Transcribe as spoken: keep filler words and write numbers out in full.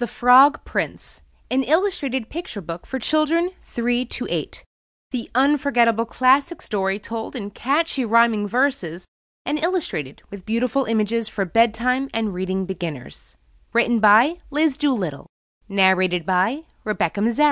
The Frog Prince, an illustrated picture book for children three to eight. The unforgettable classic story told in catchy rhyming verses and illustrated with beautiful images for bedtime and reading beginners. Written by Liz Doolittle. Narrated by Rebecca Meszaros.